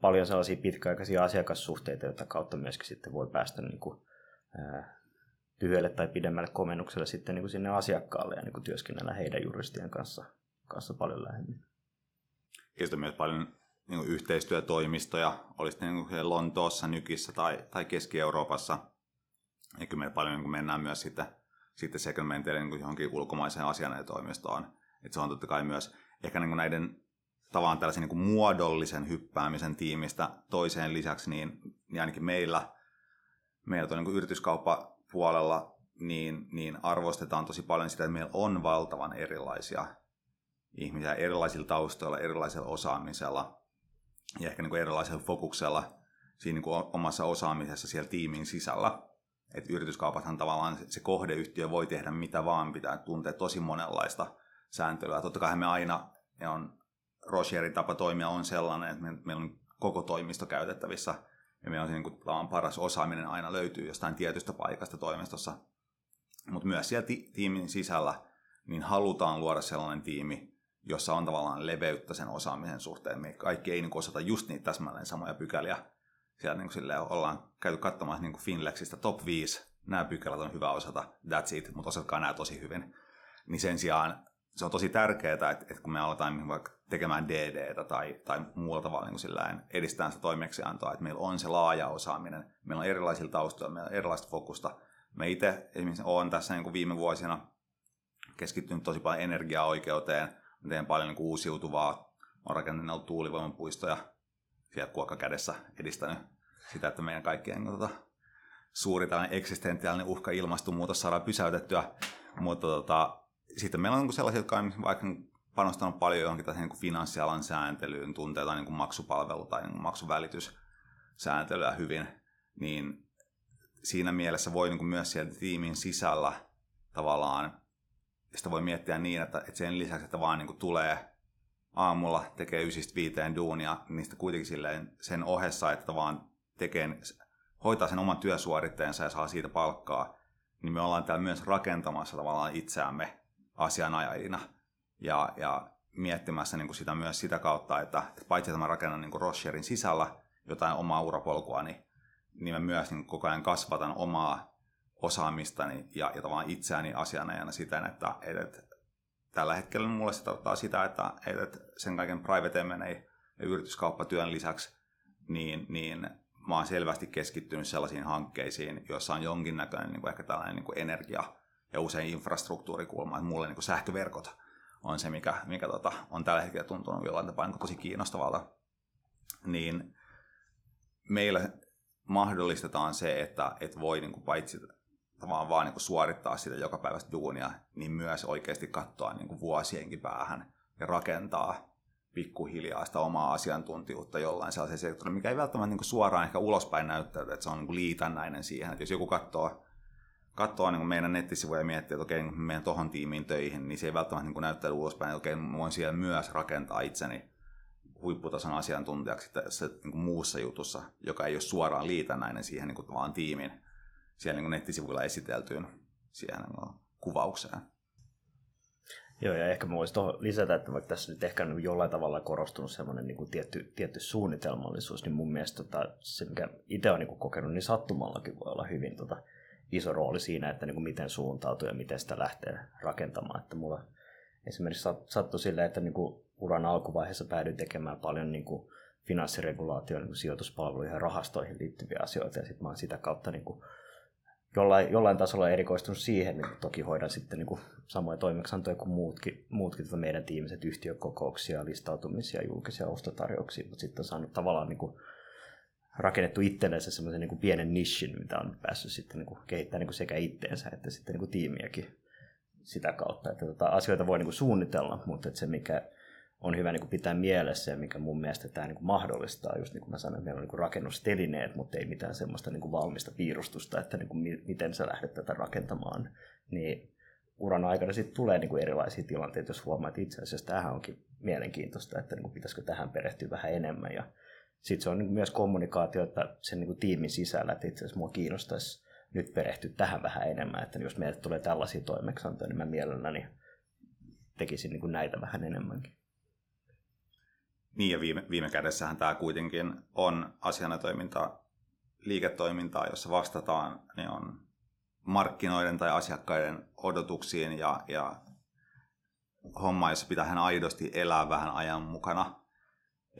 paljon sellaisia pitkäaikaisia asiakassuhteita, joita kautta myöskin sitten voi päästä niin kuin, ää, lyhyelle tai pidemmälle komennukselle sitten niin kuin sinne asiakkaalle ja niin kuin työskennellä heidän juristien kanssa, kanssa paljon lähemmin. Ja sitten myös paljon niin kuin yhteistyötoimistoja, oli sitten niin kuin Lontoossa, Nykissä tai, tai Keski-Euroopassa. Ja kyllä meillä paljon niin kuin mennään myös sitten sitten segmenteille niin johonkin ulkomaiseen asianajotoimistoon. Että se on totta kai myös ehkä niin näiden tavallaan tällaisen niin muodollisen hyppäämisen tiimistä toiseen lisäksi, niin, niin ainakin meillä, meillä tuon niin yrityskauppapuolella niin, niin arvostetaan tosi paljon sitä, että meillä on valtavan erilaisia ihmisiä erilaisilla taustoilla, erilaisella osaamisella ja ehkä niin erilaisella fokuksella siinä niin omassa osaamisessa siellä tiimin sisällä. Että yrityskaupathan tavallaan se kohdeyhtiö voi tehdä mitä vaan, pitää tuntea tosi monenlaista sääntelyä. Totta kai me aina, ne on, Roschierin tapa toimia on sellainen, että meillä on koko toimisto käytettävissä ja meillä on se niin kuin, paras osaaminen aina löytyy jostain tietystä paikasta toimistossa. Mutta myös siellä ti- tiimin sisällä niin halutaan luoda sellainen tiimi, jossa on tavallaan leveyttä sen osaamisen suhteen. Me kaikki ei niin kuin, osata just niitä täsmälleen samoja pykäliä. Siellä niin kuin ollaan käyty katsomaan niin kuin Finlexistä top viisi, nämä pykälät on hyvä osata, that's it, mutta osatkaa nämä tosi hyvin. Niin sen sijaan se on tosi tärkeää, että, että kun me aletaan vaikka tekemään D D:tä tai, tai muulla tavalla niin edistään sitä toimeksiantoa, että meillä on se laaja osaaminen, meillä on erilaisilla taustoilla, meillä on erilaista fokusta. Me itse esimerkiksi olen tässä niin kuin viime vuosina keskittynyt tosi paljon energiaoikeuteen, miten paljon niin kuin uusiutuvaa on rakentanut ollut tuulivoimapuistoja, siellä kuokka kädessä edistänyt sitä, että meidän kaikkien niin, tota, suuri tällainen eksistentiaalinen uhka ilmastonmuutos saadaan pysäytettyä, mutta tota, sitten meillä on niin kuin sellaisia, jotka on vaikka panostanut paljon johonkin tähän niin finanssialan sääntelyyn, tuntee jotain niin maksupalvelu tai niin maksuvälityssääntelyä hyvin, niin siinä mielessä voi niin kuin myös siellä tiimin sisällä tavallaan, sitä voi miettiä niin, että, että sen lisäksi, että vaan niin kuin tulee aamulla, tekee ysistä viiteen duunia, niin sitten kuitenkin silleen sen ohessa, että vaan tekee, hoitaa sen oman työsuoritteensa ja saa siitä palkkaa, niin me ollaan täällä myös rakentamassa tavallaan itseämme asianajajina ja, ja miettimässä niin kuin sitä myös sitä kautta, että, että paitsi että mä rakennan niin kuin Roschierin sisällä jotain omaa urapolkua, niin, niin mä myös niin kuin koko ajan kasvatan omaa osaamistani ja, ja tavallaan itseäni asianajana siten, että, että tällä hetkellä mulle se tarkoittaa sitä, että, että sen kaiken private M and A ja yrityskauppatyön lisäksi niin, niin mä oon selvästi keskittynyt sellaisiin hankkeisiin, joissa on jonkinnäköinen niin kuin ehkä tällainen niin kuin energia- ja usein infrastruktuurikulma. Että mulle niin kuin sähköverkot on se, mikä, mikä tota, on tällä hetkellä tuntunut jollain tapaa niin tosi kiinnostavalta. Niin meillä mahdollistetaan se, että et voi niin kuin paitsi vaan, vaan niin kuin suorittaa sitä joka päivästä duunia, niin myös oikeasti katsoa niin kuin vuosienkin päähän ja rakentaa pikkuhiljaa sitä omaa asiantuntijuutta jollain sellaisen sektorin, mikä ei välttämättä niin kuin suoraan ehkä ulospäin näyttäytyy, että se on niin kuin liitännäinen siihen. Että jos joku katsoo, katsoo niin kuin meidän nettisivuja ja miettii, että okei, niin menen tohon tiimiin töihin, niin se ei välttämättä niin kuin näyttäydy ulospäin, että okei, voin siellä myös rakentaa itseni huipputason asiantuntijaksi tässä niin kuin muussa jutussa, joka ei ole suoraan liitännäinen siihen niin kuin vaan tiimin siellä niin kuin nettisivuilla esiteltyyn siihen niin kuin kuvaukseen. Joo, ja ehkä mä voisin tuohon lisätä, että vaikka tässä nyt ehkä jollain tavalla korostunut semmoinen niin kuin tietty, tietty suunnitelmallisuus, niin mun mielestä tota, se, mikä itse olen niin kuin kokenut, niin sattumallakin voi olla hyvin tota, iso rooli siinä, että niin kuin miten suuntautuu ja miten sitä lähtee rakentamaan. Että mulla esimerkiksi sattui silleen, että niin kuin uran alkuvaiheessa päädyin tekemään paljon niin kuin finanssiregulaatioon, niin kuin sijoituspalveluihin ja rahastoihin liittyviä asioita, ja sitten mä oon sitä kautta niin kuin Jollain, jollain tasolla erikoistunut siihen, niin toki hoidan sitten niin kuin samoja toimeksiantoja kuin muutkin, muutkin tuota meidän tiimiset yhtiökokouksia, listautumisia, julkisia ostotarjouksia, mutta sitten on saanut tavallaan niin kuin rakennettu itsellensä semmoisen niin kuin pienen nishin, mitä on päässyt sitten niin kuin kehittämään niin kuin sekä itteensä että sitten niin kuin tiimiäkin sitä kautta. Että tuota, asioita voi niin kuin suunnitella, mutta että se mikä on hyvä niin kuin pitää mielessä ja mikä mun mielestä tämä niin kuin mahdollistaa, just niin kuin mä sanoin, että meillä on niin kuin rakennustelineet, mutta ei mitään semmoista niin kuin valmista piirustusta, että niin kuin mi- miten sä lähdet tätä rakentamaan, niin uran aikana sitten tulee niin kuin erilaisia tilanteita, jos huomaa, että itse asiassa tämähän onkin mielenkiintoista, että niin kuin pitäisikö tähän perehtyä vähän enemmän. Ja sitten se on niin kuin myös kommunikaatio, että sen niin kuin tiimin sisällä, että itse asiassa mua kiinnostaisi nyt perehtyä tähän vähän enemmän, että jos meille tulee tällaisia toimeksiantoja, niin mä mielelläni tekisin niin kuin näitä vähän enemmänkin. Niin ja viime, viime kädessähän tämä kuitenkin on asianajatoimintaa, liiketoimintaa, jossa vastataan niin on markkinoiden tai asiakkaiden odotuksiin ja, ja homma, jossa pitää aidosti elää vähän ajan mukana.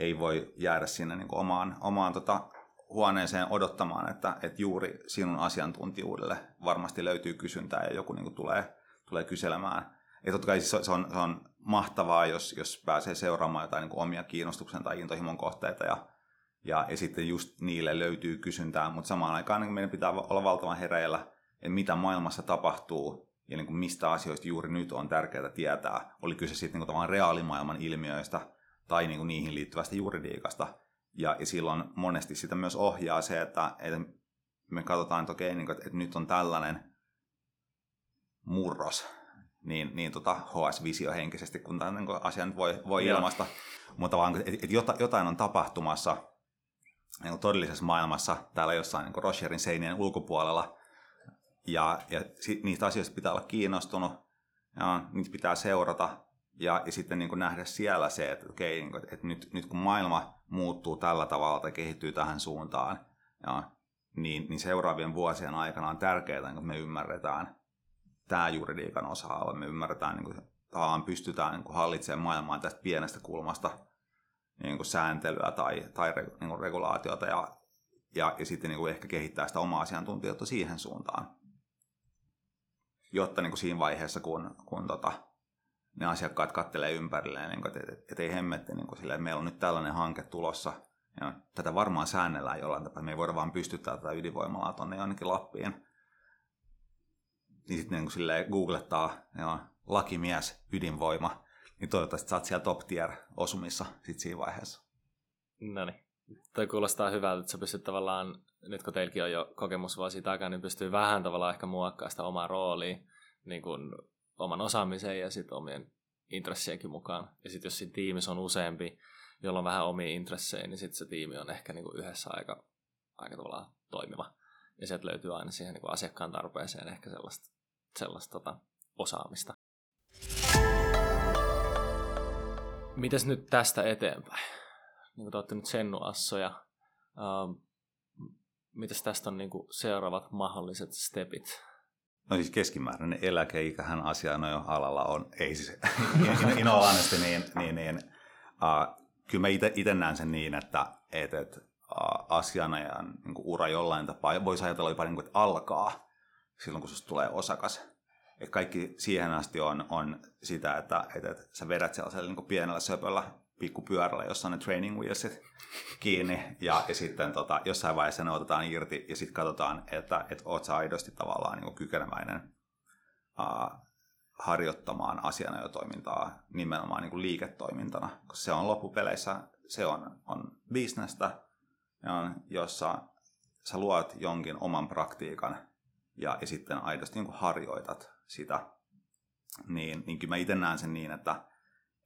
Ei voi jäädä sinne niin kuin omaan, omaan tota, huoneeseen odottamaan, että et juuri sinun asiantuntijuudelle varmasti löytyy kysyntää ja joku niin kuin tulee, tulee kyselemään. Ja totta kai se on, se on mahtavaa, jos, jos pääsee seuraamaan jotain niin kuin omia kiinnostuksen tai intohimon kohteita ja, ja, ja sitten just niille löytyy kysyntää, mutta samaan aikaan niin meidän pitää olla valtavan hereillä, että mitä maailmassa tapahtuu ja niin kuin mistä asioista juuri nyt on tärkeää tietää. Oli kyse sitten niin kuin reaalimaailman ilmiöistä tai niin kuin niihin liittyvästä juridiikasta ja, ja silloin monesti sitä myös ohjaa se, että, että me katsotaan, että, okei, niin kuin, että nyt on tällainen murros. niin, niin tota H S-visio henkisesti, kun tämän asian voi, voi ilmaista, mutta vaan, et, et jotain on tapahtumassa niin todellisessa maailmassa täällä jossain niin Roschierin seinien ulkopuolella, ja, ja niistä asioista pitää olla kiinnostunut, ja niitä pitää seurata, ja, ja sitten niin nähdä siellä se, että okei, niin kuin, että nyt, nyt kun maailma muuttuu tällä tavalla tai kehittyy tähän suuntaan, ja, niin, niin seuraavien vuosien aikana on tärkeää, että me ymmärretään tämä juridiikan osa-alue, me ymmärretään, niin kuin, pystytään niin kuin, hallitsemaan maailmaa tästä pienestä kulmasta niin kuin, sääntelyä tai, tai niin kuin, regulaatiota ja, ja, ja sitten niin kuin, ehkä kehittää sitä omaa asiantuntijoita siihen suuntaan. Jotta niin kuin, siinä vaiheessa, kun, kun tota, ne asiakkaat kattelee ympärilleen, niin että et, et ei hemmetti niin silleen, että meillä on nyt tällainen hanke tulossa. Ja tätä varmaan säännellään jollain tapaa, että me ei voida vaan pystyttää tätä ydinvoimalaa tuonne jonnekin Lappiin. Niin sitten niin silleen googlettaa ja lakimies ydinvoima, niin toivottavasti sä oot siellä top tier osumissa sit siinä vaiheessa. No niin. Toi kuulostaa hyvältä, että sä pystyt tavallaan, nyt kun teilläkin on jo kokemus vuosia takaa, niin pystyy vähän tavallaan ehkä muokkaamaan sitä omaa roolia, niin kuin oman osaamisen ja sitten omien intressienkin mukaan. Ja sitten jos siinä tiimissä on useampi, jolla on vähän omia intressejä, niin sitten se tiimi on ehkä niinku yhdessä aika, aika tavallaan toimiva. Ja sieltä löytyy aina siihen niinku asiakkaan tarpeeseen ehkä sellaista, sellaista tota, osaamista. Mites nyt tästä eteenpäin? Niin te olette nyt sennuassoja. Ähm, mitäs tästä on niinku seuraavat mahdolliset stepit? No siis keskimääräinen eläkeikähän asiana jo alalla on, ei siis in all honesty, niin, niin, niin uh, kyllä mä itse näen sen niin, että et, et, uh, asianajan niin ura jollain tapaa voisi ajatella jopa, niin kuin, että alkaa silloin, kun susta tulee osakas. Et kaikki siihen asti on, on sitä, että et, et, sä vedät sellaisella niin kuin pienellä söpöllä pikkupyörällä, jossa on ne training wheelsit kiinni, ja, ja sitten tota, jossain vaiheessa ne otetaan irti, ja sitten katsotaan, että et oot sä aidosti tavallaan niin kykeneväinen uh, harjoittamaan asianajotoimintaa nimenomaan niin liiketoimintana, koska se on loppupeleissä, se on, on bisnestä, jossa sä luot jonkin oman praktiikan, ja, ja sitten aidosti niin harjoitat sitä, niin, niin kyllä mä itse näen sen niin, että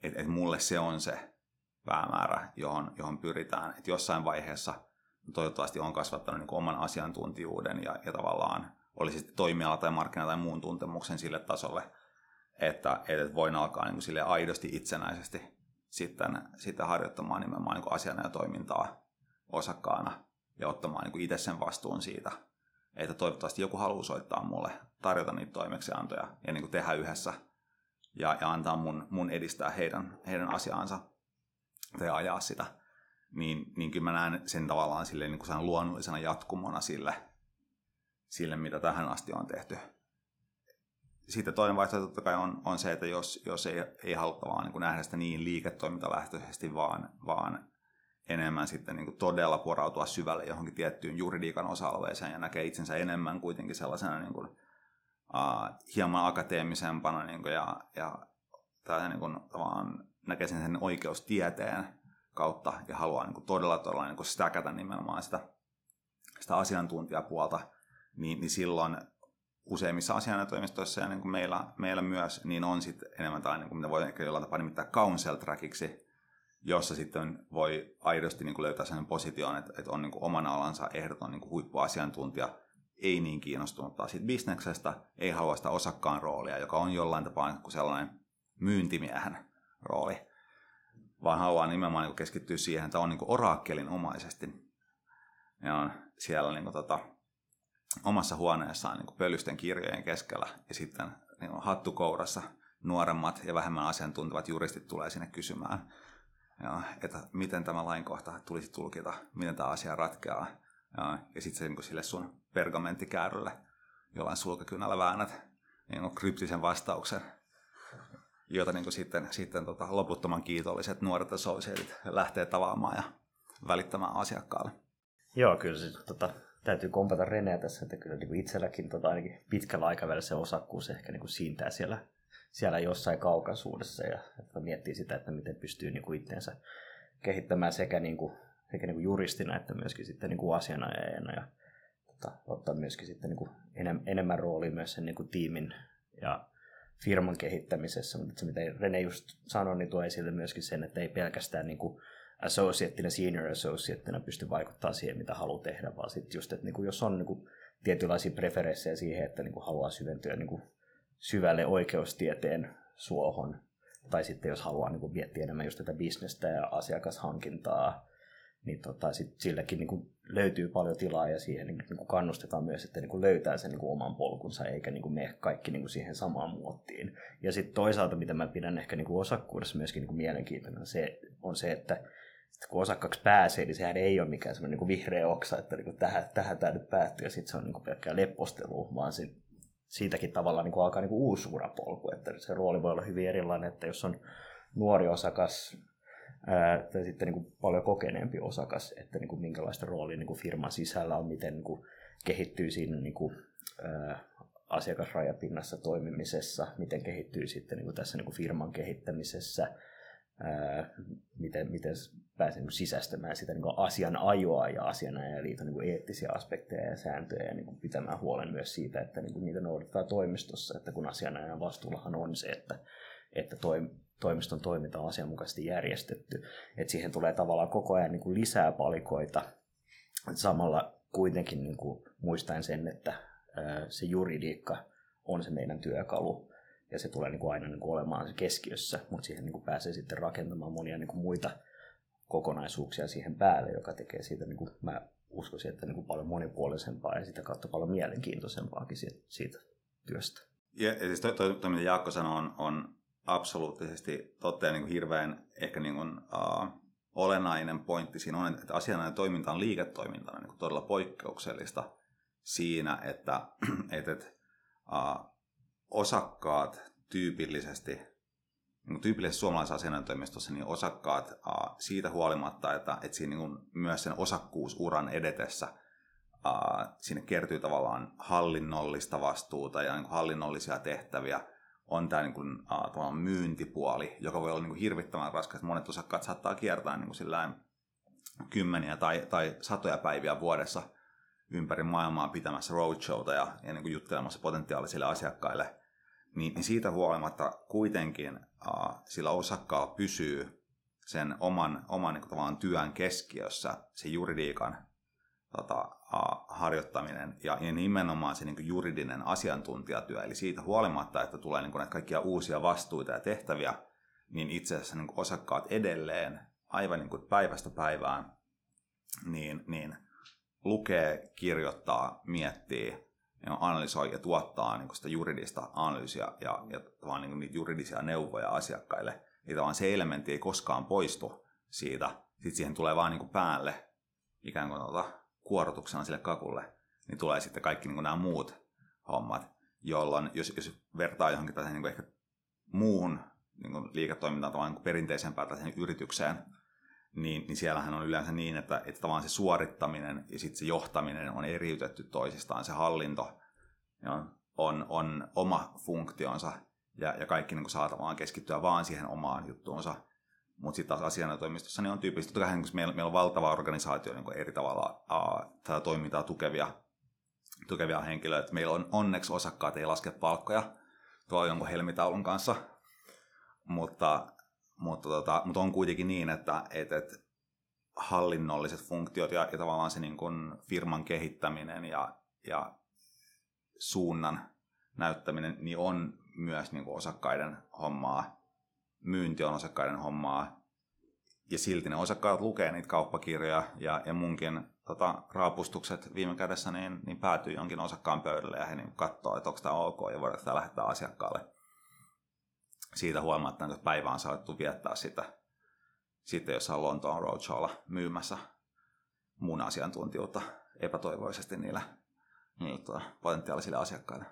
et, et mulle se on se päämäärä, johon, johon pyritään. Et jossain vaiheessa toivottavasti on kasvattanut niin oman asiantuntijuuden ja, ja tavallaan oli sitten toimiala tai markkina tai muun tuntemuksen sille tasolle, että et voin alkaa niin sille aidosti itsenäisesti sitten, sitten harjoittamaan nimenomaan niin asianajotoimintaa osakkaana ja ottamaan niin itse sen vastuun siitä, että toivottavasti joku haluaa soittaa mulle, tarjota niitä toimeksiantoja ja niin tehdä yhdessä ja, ja antaa mun, mun edistää heidän, heidän asiaansa tai ajaa sitä, niin, niin kyllä mä näen sen tavallaan sille, niin kuin luonnollisena jatkumona sille, sille, mitä tähän asti on tehty. Sitten toinen vaihtoehto totta kai on, on se, että jos, jos ei, ei haluta vaan niin kuin nähdä sitä niin liiketoimintalähtöisesti, vaan, vaan enemmän sitten niin kuin todella porautua syvälle johonkin tiettyyn juridiikan osa-alueeseen ja näkee itsensä enemmän kuitenkin sellaisena niin kuin, uh, hieman akateemisempana niin kuin ja, ja niin kuin, vaan näkee sen oikeustieteen kautta ja haluaa niin kuin todella, todella niin kuin stäkätä nimenomaan sitä, sitä asiantuntijapuolta, niin, niin silloin useimmissa asianajotoimistoissa ja niin kuin meillä, meillä myös, niin on sitten enemmän tällainen, niin mitä voi ehkä jollain tapaa nimittää counsel trackiksi, jossa sitten voi aidosti niin kuin löytää sellainen position, että, että on niin kuin oman alansa ehdoton niin kuin huippuasiantuntija, ei niin kiinnostunut taas siitä bisneksestä, ei halua sitä osakkaan roolia, joka on jollain tapaa niin kuin sellainen myyntimiehen rooli, vaan haluaa nimenomaan niin kuin keskittyä siihen, että on niin kuin oraakkelinomaisesti ja on siellä niin kuin tota, omassa huoneessaan niin kuin pölysten kirjojen keskellä ja sitten niin kuin hattukourassa nuoremmat ja vähemmän asiantuntevat juristit tulee sinne kysymään, ja, että miten tämä lainkohta tulisi tulkita, miten tämä asia ratkeaa. Ja, ja sitten se niin kuin sille sun pergamenttikäärölle jollain sulkakynällä väännät niin kuin kryptisen vastauksen, jota niin kuin sitten, sitten tota, loputtoman kiitolliset nuoret associatit lähtee tavaamaan ja välittämään asiakkaalle. Joo, kyllä se tota... Täytyy kompata Reneä tässä, että kyllä niin itselläkin tota, ainakin pitkällä aikavälillä se osakkuus ehkä niin kuin siintää siellä, siellä jossain kaukaisuudessa ja että miettii sitä, että miten pystyy niin kuin itseensä kehittämään sekä, niin kuin, sekä niin kuin juristina että myöskin sitten niin kuin asianajajana ja tota, ottaa myöskin sitten niin kuin enem, enemmän roolia myös sen niin kuin tiimin ja firman kehittämisessä. Mutta se mitä Rene just sanoi, niin tuo esille myöskin sen, että ei pelkästään niin kuin associateina, senior associateina pystyy vaikuttamaan siihen, mitä haluaa tehdä, vaan sitten just, että niinku, jos on niinku, tietynlaisia preferenssejä siihen, että niinku, haluaa syventyä niinku, syvälle oikeustieteen suohon, tai sitten jos haluaa niinku, miettiä enemmän just tätä bisnestä ja asiakashankintaa, niin tota, sit silläkin niinku, löytyy paljon tilaa ja siihen niinku, kannustetaan myös, että niinku, löytää sen niinku, oman polkunsa, eikä niinku, mene kaikki niinku, siihen samaan muottiin. Ja sitten toisaalta, mitä mä pidän ehkä niinku, osakkuudessa myöskin niinku, mielenkiintoinen, se on se, että sitten kun osakkaaksi pääsee, niin sehän ei ole mikään semmoinen niin vihreä oksa, että niin kuin tähän, tähän tämä nyt päättyy ja sitten se on niin kuin pelkkää leppostelua, vaan se, siitäkin tavallaan niin kuin alkaa niin kuin uusi urapolku, että se rooli voi olla hyvin erilainen, että jos on nuori osakas ää, tai sitten niin kuin paljon kokeneempi osakas, että niin kuin minkälaista roolia niin kuin firman sisällä on, miten niin kuin kehittyy siinä niin kuin, ää, asiakasrajapinnassa toimimisessa, miten kehittyy sitten niin kuin tässä niin kuin firman kehittämisessä, ää, miten, miten pääsee niin sisäistämään sitä niin kuin asianajoa ja asianajaliiton niin kuin eettisiä aspekteja ja sääntöjä ja niin kuin pitämään huolen myös siitä, että niin kuin niitä noudatetaan toimistossa, että kun asianajan vastuullahan on se, että, että toi, toimiston toiminta on asianmukaisesti järjestetty, että siihen tulee tavallaan koko ajan niin kuin lisää palikoita, samalla kuitenkin niin kuin muistaen sen, että se juridiikka on se meidän työkalu ja se tulee niin kuin aina niin kuin olemaan se keskiössä, mutta siihen niin kuin pääsee sitten rakentamaan monia niin kuin muita kokonaisuuksia siihen päälle, joka tekee siitä, niin kuin mä uskoisin, että niin kuin paljon monipuolisempaa ja sitä kautta paljon mielenkiintoisempaakin siitä työstä. Ja siis toi, toi, toi mitä Jaakko sanoi, on, on absoluuttisesti totta ja niin kuin hirveän ehkä niin kuin, uh, olennainen pointti siinä on, että asianajan toiminta on liiketoimintana niin kuin todella poikkeuksellista siinä, että, että, että uh, osakkaat tyypillisesti, niin tyypillisesti suomalaisessa asianajotoimistossa, niin osakkaat uh, siitä huolimatta, että, että siinä niin myös sen osakkuusuran edetessä uh, sinne kertyy tavallaan hallinnollista vastuuta ja niin kuin hallinnollisia tehtäviä, on tämä niin kuin, uh, myyntipuoli, joka voi olla niin kuin hirvittävän raskas. Monet osakkaat saattaa kiertää niin kuin sillään kymmeniä tai, tai satoja päiviä vuodessa ympäri maailmaa pitämässä roadshowta ja, ja niin kuin juttelemassa potentiaalisille asiakkaille, niin, niin siitä huolimatta kuitenkin uh, sillä osakkaalla pysyy sen oman, oman niin kuin tavallaan työn keskiössä se juridiikan tota, uh, harjoittaminen ja, ja nimenomaan se niin kuin juridinen asiantuntijatyö. Eli siitä huolimatta, että tulee niin kuin näitä kaikkia uusia vastuita ja tehtäviä, niin itse asiassa niin kuin osakkaat edelleen aivan niin kuin päivästä päivään, niin... niin lukee, kirjoittaa, miettii, analysoi ja tuottaa niin sitä juridista analyysiä ja, ja tavallaan niin niitä juridisia neuvoja asiakkaille. Eli tavallaan se elementti ei koskaan poistu siitä. Sitten siihen tulee vaan niin päälle ikään kuin tuota, kuorotuksena sille kakulle. Niin tulee sitten kaikki niin nämä muut hommat, jolloin jos, jos vertaa johonkin niin ehkä muuhun niin liiketoimintaan niin perinteisempään yritykseen, Niin, niin siellähän on yleensä niin, että, että tavallaan se suorittaminen ja sitten se johtaminen on eriytetty toisistaan. Se hallinto on, on oma funktionsa ja, ja kaikki niin saatavaan keskittyä vaan siihen omaan juttuunsa. Mutta sitten taas asianajotoimistossa niin on tyypillistä. Totta kai niin meillä, meillä on valtava organisaatio niin eri tavalla uh, tätä toimintaa tukevia, tukevia henkilöitä. Meillä on onneksi osakkaat ei laske palkkoja tuolla jonkun helmitaulun kanssa, mutta... Mutta, tota, mutta on kuitenkin niin, että, että, että hallinnolliset funktiot ja, ja tavallaan se niin kuin firman kehittäminen ja, ja suunnan näyttäminen niin on myös niin kuin osakkaiden hommaa. Myynti on osakkaiden hommaa. Ja silti ne osakkaat lukee niitä kauppakirjoja ja, ja munkin tota, raapustukset viime kädessä niin, niin päätyy jonkin osakkaan pöydälle ja he niin katsoo, että onko tämä ok ja voidaanko tämä lähettää asiakkaalle. Siitä huolimatta, että päivä on saatu viettää sitä sitten jossain Lontoon roadshowlla myymässä mun asiantuntijuutta epätoivoisesti niillä, niillä potentiaalisille asiakkaille.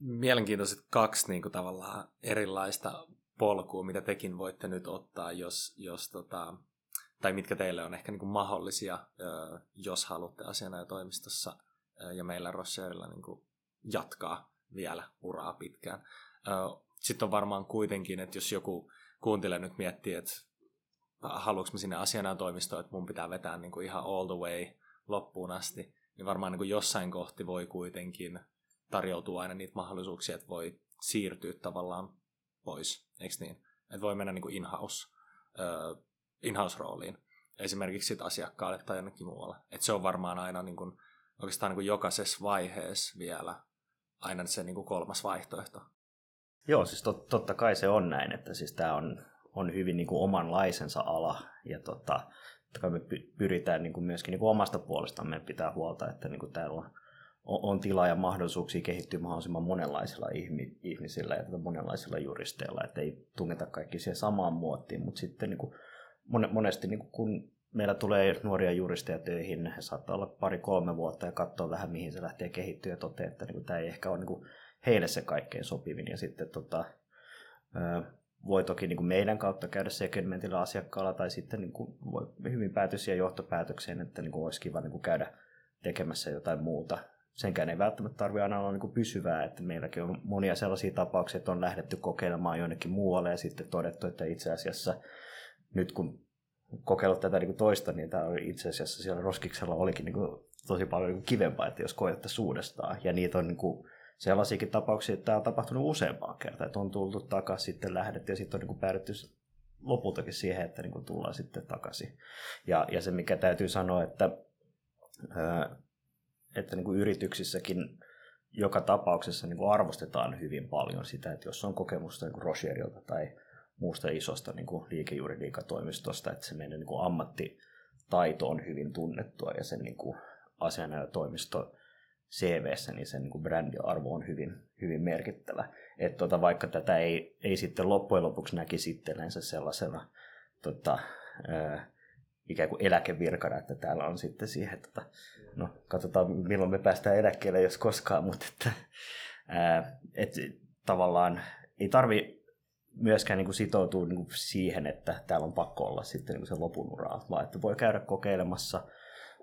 Mielenkiintoiset kaksi niin kuin tavallaan erilaista polkua, mitä tekin voitte nyt ottaa, jos, jos, tota, tai mitkä teille on ehkä niin kuin mahdollisia, jos haluatte asianajotoimistossa ja meillä Roschierilla niin kuin jatkaa vielä uraa pitkään. Sitten on varmaan kuitenkin, että jos joku kuuntelee nyt miettii, että haluanko mä sinne asianajotoimistoon, että mun pitää vetää niin kuin ihan all the way loppuun asti, niin varmaan niin kuin jossain kohti voi kuitenkin tarjoutua aina niitä mahdollisuuksia, että voi siirtyä tavallaan pois, eikö niin? Että voi mennä niin kuin in-house, uh, in-house-rooliin, esimerkiksi sit asiakkaalle tai jonnekin muualle. Että se on varmaan aina niin kuin, oikeastaan niin kuin jokaisessa vaiheessa vielä aina se niin kuin kolmas vaihtoehto. Joo, siis tot, totta kai se on näin, että siis tämä on, on hyvin niin kuin omanlaisensa ala ja tota, totta kai me pyritään niin kuin myöskin niin kuin omasta puolestamme pitää huolta, että niin kuin täällä on, on tilaa ja mahdollisuuksia kehittyä mahdollisimman monenlaisilla ihmisillä ja monenlaisilla juristeilla, että ei tungeta kaikki siihen samaan muottiin, mutta sitten niin kuin monesti niin kuin kun meillä tulee nuoria juristeja töihin, he saattaa olla pari-kolme vuotta ja katsoa vähän mihin se lähtee kehittyä ja toteaa, että niin kuin tämä ei ehkä ole... Niin kuin heille se kaikkein sopivin. Ja sitten tota, voi toki niin kuin meidän kautta käydä segmentillä asiakkaalla, tai sitten niin kuin voi hyvin päätyä siihen johtopäätökseen, että niin kuin olisi kiva niin kuin käydä tekemässä jotain muuta. Senkään ei välttämättä tarvitse aina olla niin kuin pysyvää, että meilläkin on monia sellaisia tapauksia, että on lähdetty kokeilemaan jonnekin muualle ja sitten todettu, että itse asiassa nyt kun kokeillut tätä niin kuin toista, niin tämä oli itse asiassa siellä roskiksella olikin niin kuin tosi paljon niin kuin kivempaa, että jos koettaisiin uudestaan. Ja niitä on niin kuin sellaisiakin tapauksia, että tämä on tapahtunut useampaan kertaan, että on tultu takaisin, sitten lähdetty ja sitten on niin kuin päädytty lopultakin siihen, että niin kuin tullaan sitten takaisin. Ja, ja se, mikä täytyy sanoa, että että niin kuin yrityksissäkin joka tapauksessa niin kuin arvostetaan hyvin paljon sitä, että jos on kokemusta niin kuin Roschielta tai muusta isosta niin kuin liikejuridiikatoimistosta, että se meidän niin kuin ammattitaito on hyvin tunnettua ja sen niin kuin asianajotoimisto C V:ssä, niin sen niin kuin brändiarvo on hyvin, hyvin merkittävä. Että tota, vaikka tätä ei, ei sitten loppujen lopuksi näkisi itsellensä sellaisena tota, ää, ikään kuin eläkevirkana, että täällä on sitten siihen, että no katsotaan milloin me päästään eläkkeelle, jos koskaan, mutta että, ää, että tavallaan ei tarvitse myöskään niin kuin sitoutua niin kuin siihen, että täällä on pakko olla sitten niin kuin se lopun uraa, vaan että voi käydä kokeilemassa,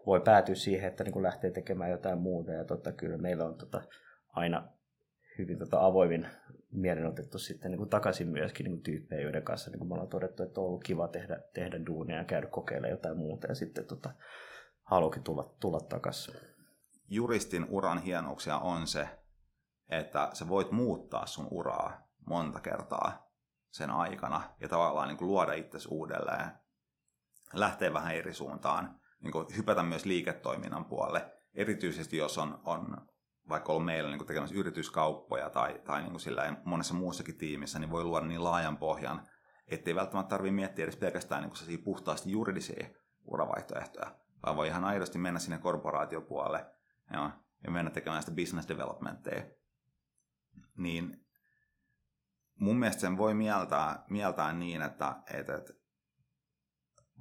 voi päätyä siihen, että niin kuin lähtee tekemään jotain muuta, ja totta, kyllä meillä on tota, aina hyvin tota, avoimin mielen otettu sitten niin kuin takaisin myöskin niin kuin tyyppejä, joiden kanssa niin kuin me ollaan todettu, että on ollut kiva tehdä, tehdä duunia ja käydä kokeilemaan jotain muuta ja sitten tota, haluukin tulla, tulla takaisin. Juristin uran hienouksia on se, että sä voit muuttaa sun uraa monta kertaa sen aikana ja tavallaan niin kuin luoda itsesi uudelleen, lähteä vähän eri suuntaan, niin kuin hypätä myös liiketoiminnan puolelle, erityisesti jos on... on vaikka ollut meillä niin tekemässä yrityskauppoja tai, tai niin sillä monessa muussakin tiimissä, niin voi luoda niin laajan pohjan, ettei välttämättä tarvitse miettiä edes pelkästään niin puhtaasti juridisia uravaihtoehtoja, vaan voi ihan aidosti mennä sinne korporaatiopuolelle ja, ja mennä tekemään sitä business developmentteja. Niin mun mielestä sen voi mieltää, mieltää niin, että, että, että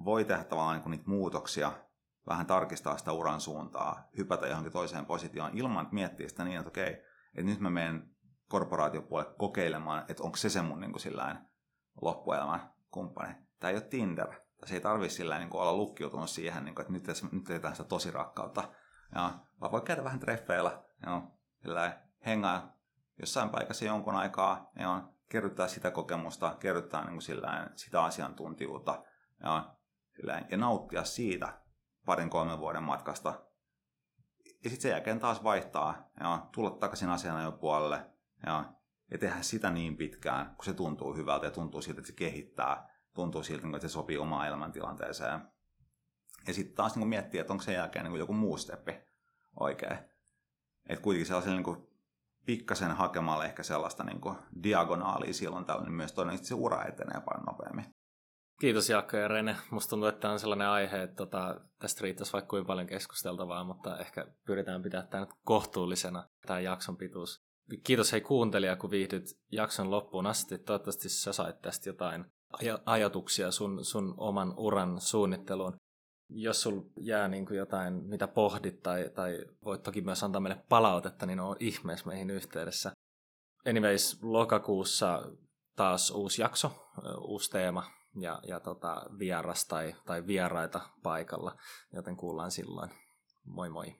voi tehdä tavallaan niin niitä muutoksia, vähän tarkistaa sitä uran suuntaa, hypätä johonkin toiseen positioon ilman, että miettii sitä niin, että okei, että nyt mä menen korporaatiopuolelle kokeilemaan, että onko se se mun niin kuin sillain loppuelämän kumppani. Tämä ei ole Tinder. Se ei tarvitse sillain niin kuin olla lukkiutunut siihen, niin kuin, että nyt, nyt teetään sitä tosi rakkautta. Ja, vaan voi käydä vähän treffeillä, ja, sillain, hengaa jossain paikassa jonkun aikaa, ja, kerryttää sitä kokemusta, kerryttää niin kuin sillain, sitä asiantuntijuutta ja, sillain, ja nauttia siitä parin kolmen vuoden matkasta. Ja sitten sen jälkeen taas vaihtaa ja tulla takaisin asianajopuolelle ja, ja tehdä sitä niin pitkään, kun se tuntuu hyvältä ja tuntuu siltä, että se kehittää, tuntuu siltä, että se sopii omaan elämäntilanteeseen. Ja sitten taas niin miettiä, että onko sen jälkeen niin joku muu steppi oikein. Että kuitenkin sellaisella niin kuin pikkasen hakemalla ehkä sellaista niin kuin diagonaalia silloin tällainen myös todennäköisesti se ura etenee paljon nopeammin. Kiitos Jaakko ja Rene. Musta tuntuu, että tämä on sellainen aihe, että tota, tästä riittäisi vaikka kuinka paljon keskusteltavaa, mutta ehkä pyritään pitää tämä nyt kohtuullisena, tämä jakson pituus. Kiitos hei kuuntelija, kun viihdyt jakson loppuun asti. Toivottavasti sä sait tästä jotain aj- ajatuksia sun, sun oman uran suunnitteluun. Jos sul jää niin kuin jotain, mitä pohdit, tai, tai voit toki myös antaa meille palautetta, niin on ihmeessä meihin yhteydessä. Anyways, lokakuussa taas uusi jakso, uusi teema. Ja, ja tota, vieras tai, tai vieraita paikalla, joten kuullaan silloin. Moi moi!